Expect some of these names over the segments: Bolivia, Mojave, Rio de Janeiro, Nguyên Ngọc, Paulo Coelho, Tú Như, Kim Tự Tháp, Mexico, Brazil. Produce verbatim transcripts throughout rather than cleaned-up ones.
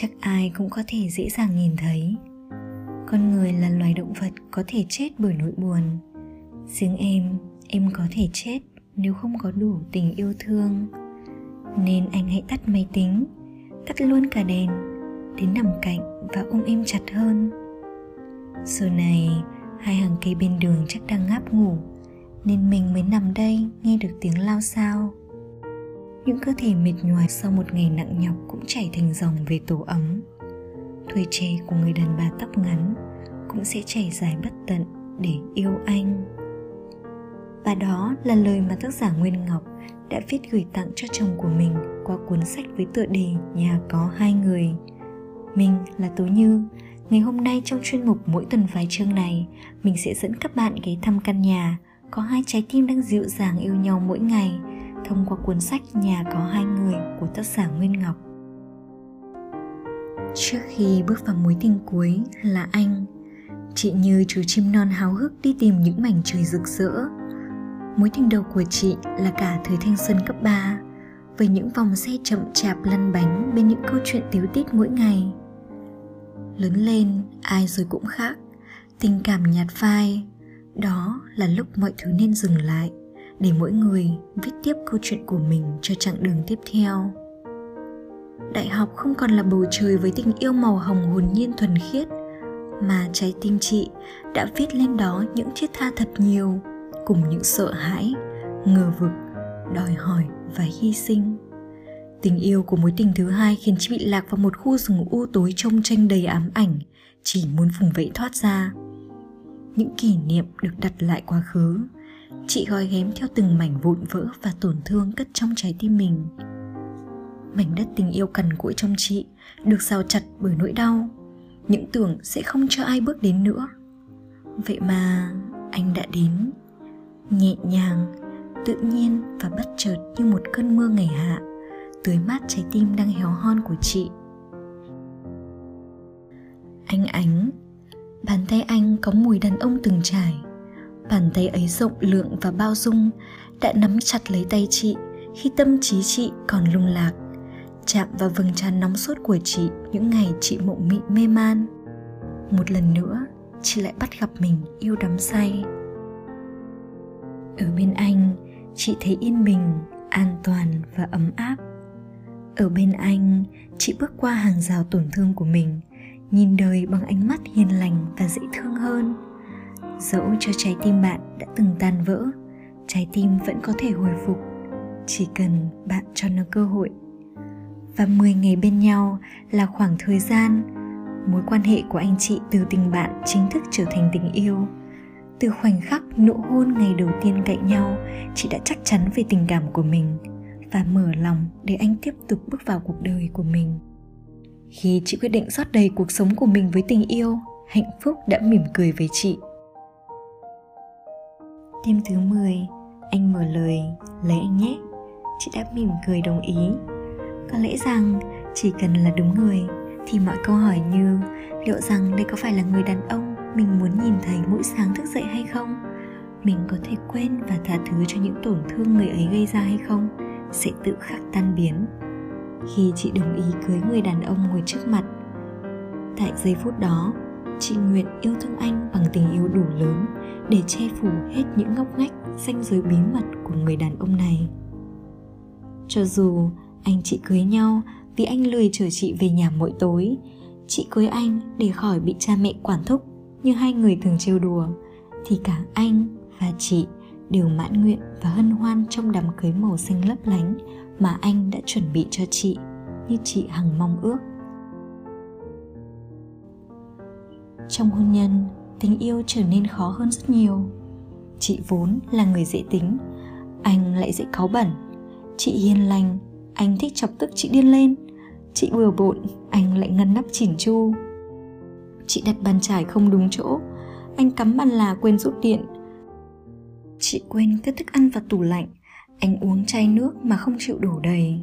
chắc ai cũng có thể dễ dàng nhìn thấy. Con người là loài động vật có thể chết bởi nỗi buồn. Riêng em, em có thể chết nếu không có đủ tình yêu thương. Nên anh hãy tắt máy tính, tắt luôn cả đèn, đến nằm cạnh và ôm em chặt hơn. Giờ này, hai hàng cây bên đường chắc đang ngáp ngủ, nên mình mới nằm đây nghe được tiếng lao xao. Những cơ thể mệt nhoài sau một ngày nặng nhọc cũng chảy thành dòng về tổ ấm. Tuổi trẻ của người đàn bà tóc ngắn cũng sẽ chảy dài bất tận để yêu anh. Và đó là lời mà tác giả Nguyên Ngọc đã viết gửi tặng cho chồng của mình qua cuốn sách với tựa đề Nhà có hai người. Mình là Tú Như. Ngày hôm nay trong chuyên mục mỗi tuần vài chương này, mình sẽ dẫn các bạn ghé thăm căn nhà có hai trái tim đang dịu dàng yêu nhau mỗi ngày thông qua cuốn sách Nhà có hai người của tác giả Nguyên Ngọc. Trước khi bước vào mối tình cuối là anh, chị Như chú chim non háo hức đi tìm những mảnh trời rực rỡ. Mối tình đầu của chị là cả thời thanh xuân cấp ba, với những vòng xe chậm chạp lăn bánh bên những câu chuyện tíu tít mỗi ngày. Lớn lên, ai rồi cũng khác, tình cảm nhạt phai. Đó là lúc mọi thứ nên dừng lại, để mỗi người viết tiếp câu chuyện của mình cho chặng đường tiếp theo. Đại học không còn là bầu trời với tình yêu màu hồng hồn nhiên thuần khiết, mà trái tim chị đã viết lên đó những thiết tha thật nhiều, cùng những sợ hãi, ngờ vực, đòi hỏi và hy sinh. Tình yêu của mối tình thứ hai khiến chị bị lạc vào một khu rừng u tối trông tranh đầy ám ảnh, chỉ muốn vùng vẫy thoát ra. Những kỷ niệm được đặt lại quá khứ, chị gói ghém theo từng mảnh vụn vỡ và tổn thương cất trong trái tim mình. Mảnh đất tình yêu cằn cỗi trong chị được rào chặt bởi nỗi đau, những tưởng sẽ không cho ai bước đến nữa. Vậy mà anh đã đến, nhẹ nhàng, tự nhiên và bất chợt như một cơn mưa ngày hạ, tưới mát trái tim đang héo hon của chị. Anh Ánh, bàn tay anh có mùi đàn ông từng trải. Bàn tay ấy rộng lượng và bao dung đã nắm chặt lấy tay chị khi tâm trí chị còn lung lạc, chạm vào vầng trán nóng sốt của chị những ngày chị mộng mị mê man. Một lần nữa, chị lại bắt gặp mình yêu đắm say. Ở bên anh, chị thấy yên bình, an toàn và ấm áp. Ở bên anh, chị bước qua hàng rào tổn thương của mình, nhìn đời bằng ánh mắt hiền lành và dễ thương hơn. Dẫu cho trái tim bạn đã từng tan vỡ, trái tim vẫn có thể hồi phục, chỉ cần bạn cho nó cơ hội. Và mười ngày bên nhau là khoảng thời gian mối quan hệ của anh chị từ tình bạn chính thức trở thành tình yêu. Từ khoảnh khắc nụ hôn ngày đầu tiên cạnh nhau, chị đã chắc chắn về tình cảm của mình và mở lòng để anh tiếp tục bước vào cuộc đời của mình. Khi chị quyết định rót đầy cuộc sống của mình với tình yêu, hạnh phúc đã mỉm cười với chị. Đêm thứ mười, anh mở lời, lấy anh nhé. Chị đã mỉm cười đồng ý. Có lẽ rằng chỉ cần là đúng người thì mọi câu hỏi như liệu rằng đây có phải là người đàn ông mình muốn nhìn thấy mỗi sáng thức dậy hay không, mình có thể quên và tha thứ cho những tổn thương người ấy gây ra hay không, sẽ tự khắc tan biến. Khi chị đồng ý cưới người đàn ông ngồi trước mặt, tại giây phút đó, chị nguyện yêu thương anh bằng tình yêu đủ lớn để che phủ hết những ngóc ngách, ranh giới bí mật của người đàn ông này. Cho dù anh chị cưới nhau vì anh lười chở chị về nhà mỗi tối, chị cưới anh để khỏi bị cha mẹ quản thúc như hai người thường trêu đùa, thì cả anh và chị đều mãn nguyện và hân hoan trong đám cưới màu xanh lấp lánh mà anh đã chuẩn bị cho chị, như chị hằng mong ước. Trong hôn nhân, tình yêu trở nên khó hơn rất nhiều. Chị vốn là người dễ tính, anh lại dễ cáu bẩn. Chị hiền lành, anh thích chọc tức chị điên lên. Chị bừa bộn, anh lại ngăn nắp chỉn chu. Chị đặt bàn chải không đúng chỗ, anh cắm bàn là quên rút điện. Chị quên cất thức ăn vào tủ lạnh, anh uống chai nước mà không chịu đổ đầy.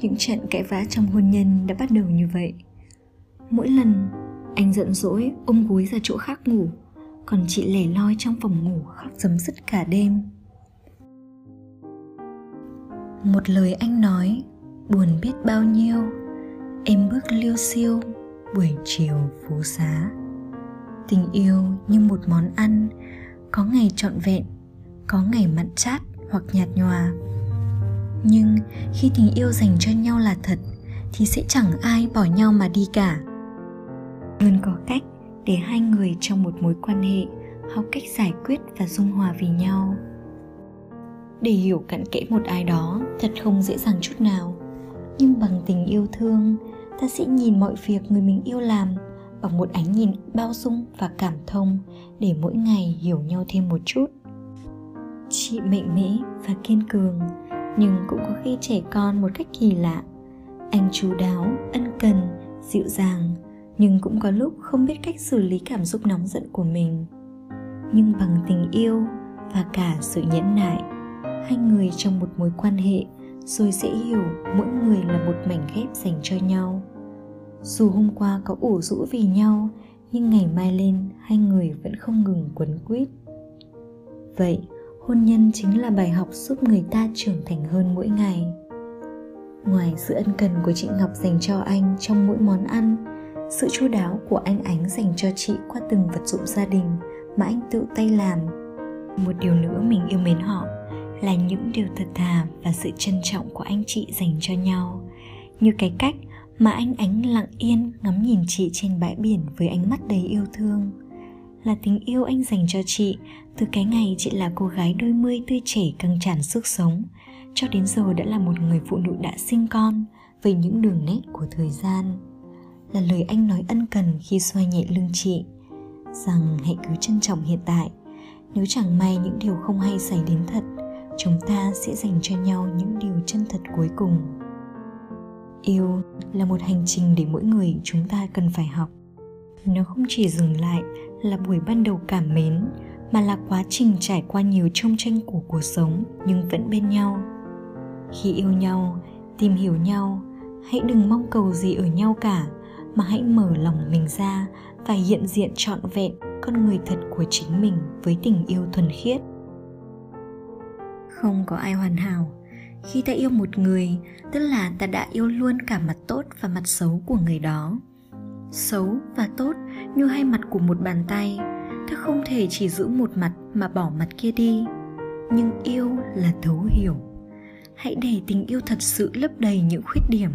Những trận cãi vã trong hôn nhân đã bắt đầu như vậy. Mỗi lần anh giận dỗi ôm gối ra chỗ khác ngủ, còn chị lẻ loi trong phòng ngủ khóc rấm rứt cả đêm. Một lời anh nói buồn biết bao nhiêu, Em bước liêu xiêu buổi chiều phố xá. Tình yêu như một món ăn, có ngày trọn vẹn, có ngày mặn chát hoặc nhạt nhòa. Nhưng khi tình yêu dành cho nhau là thật thì sẽ chẳng ai bỏ nhau mà đi cả. Luôn có cách để hai người trong một mối quan hệ học cách giải quyết và dung hòa vì nhau. Để hiểu cặn kẽ một ai đó thật không dễ dàng chút nào. Nhưng bằng tình yêu thương, ta sẽ nhìn mọi việc người mình yêu làm bằng một ánh nhìn bao dung và cảm thông, để mỗi ngày hiểu nhau thêm một chút. Chị mạnh mẽ và kiên cường, nhưng cũng có khi trẻ con một cách kỳ lạ. Anh chu đáo, ân cần, dịu dàng, nhưng cũng có lúc không biết cách xử lý cảm xúc nóng giận của mình. Nhưng bằng tình yêu và cả sự nhẫn nại, hai người trong một mối quan hệ rồi sẽ hiểu mỗi người là một mảnh ghép dành cho nhau. Dù hôm qua có ủ rũ vì nhau, nhưng ngày mai lên hai người vẫn không ngừng quấn quýt. Vậy, hôn nhân chính là bài học giúp người ta trưởng thành hơn mỗi ngày. Ngoài sự ân cần của chị Ngọc dành cho anh trong mỗi món ăn, sự chu đáo của anh Ánh dành cho chị qua từng vật dụng gia đình mà anh tự tay làm, một điều nữa mình yêu mến họ là những điều thật thà và sự trân trọng của anh chị dành cho nhau. Như cái cách mà anh Ánh lặng yên ngắm nhìn chị trên bãi biển với ánh mắt đầy yêu thương, là tình yêu anh dành cho chị từ cái ngày chị là cô gái đôi mươi tươi trẻ căng tràn sức sống, cho đến giờ đã là một người phụ nữ đã sinh con với những đường nét của thời gian. Là lời anh nói ân cần khi xoay nhẹ lưng chị, rằng hãy cứ trân trọng hiện tại. Nếu chẳng may những điều không hay xảy đến thật, chúng ta sẽ dành cho nhau những điều chân thật cuối cùng. Yêu là một hành trình để mỗi người chúng ta cần phải học. Nó không chỉ dừng lại là buổi ban đầu cảm mến, mà là quá trình trải qua nhiều chông chênh của cuộc sống nhưng vẫn bên nhau. Khi yêu nhau, tìm hiểu nhau, hãy đừng mong cầu gì ở nhau cả, mà hãy mở lòng mình ra và hiện diện trọn vẹn con người thật của chính mình với tình yêu thuần khiết. Không có ai hoàn hảo. Khi ta yêu một người, tức là ta đã yêu luôn cả mặt tốt và mặt xấu của người đó. Xấu và tốt như hai mặt của một bàn tay, ta không thể chỉ giữ một mặt mà bỏ mặt kia đi. Nhưng yêu là thấu hiểu. Hãy để tình yêu thật sự lấp đầy những khuyết điểm.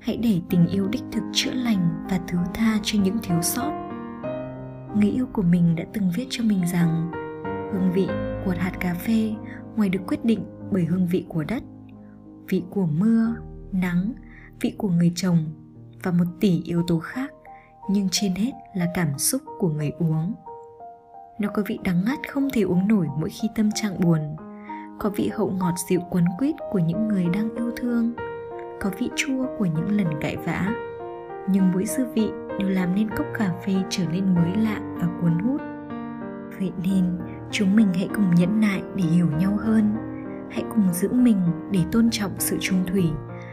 Hãy để tình yêu đích thực chữa lành và thứ tha cho những thiếu sót. Người yêu của mình đã từng viết cho mình rằng, hương vị của hạt cà phê ngoài được quyết định bởi hương vị của đất, vị của mưa, nắng, vị của người trồng và một tỷ yếu tố khác, nhưng trên hết là cảm xúc của người uống. Nó có vị đắng ngắt không thể uống nổi mỗi khi tâm trạng buồn, có vị hậu ngọt dịu quấn quýt của những người đang yêu thương, có vị chua của những lần cãi vã. Nhưng mỗi dư vị đều làm nên cốc cà phê trở nên mới lạ và cuốn hút. Vậy nên chúng mình hãy cùng nhẫn nại để hiểu nhau hơn. Hãy cùng giữ mình để tôn trọng sự chung thủy.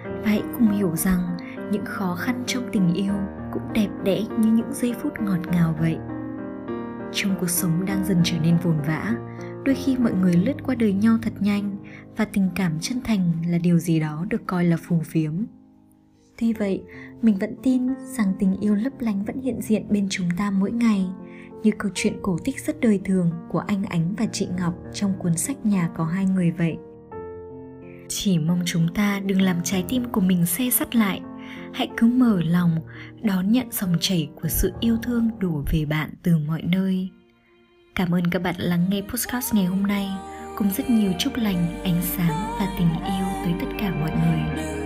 Và hãy cùng hiểu rằng những khó khăn trong tình yêu cũng đẹp đẽ như những giây phút ngọt ngào vậy. Trong cuộc sống đang dần trở nên vồn vã, đôi khi mọi người lướt qua đời nhau thật nhanh, và tình cảm chân thành là điều gì đó được coi là phù phiếm. Tuy vậy, mình vẫn tin rằng tình yêu lấp lánh vẫn hiện diện bên chúng ta mỗi ngày, như câu chuyện cổ tích rất đời thường của anh Ánh và chị Ngọc trong cuốn sách Nhà Có Hai Người vậy. Chỉ mong chúng ta đừng làm trái tim của mình se sắt lại. Hãy cứ mở lòng, đón nhận dòng chảy của sự yêu thương đổ về bạn từ mọi nơi. Cảm ơn các bạn lắng nghe podcast ngày hôm nay, cùng rất nhiều chúc lành, ánh sáng và tình yêu tới tất cả mọi người.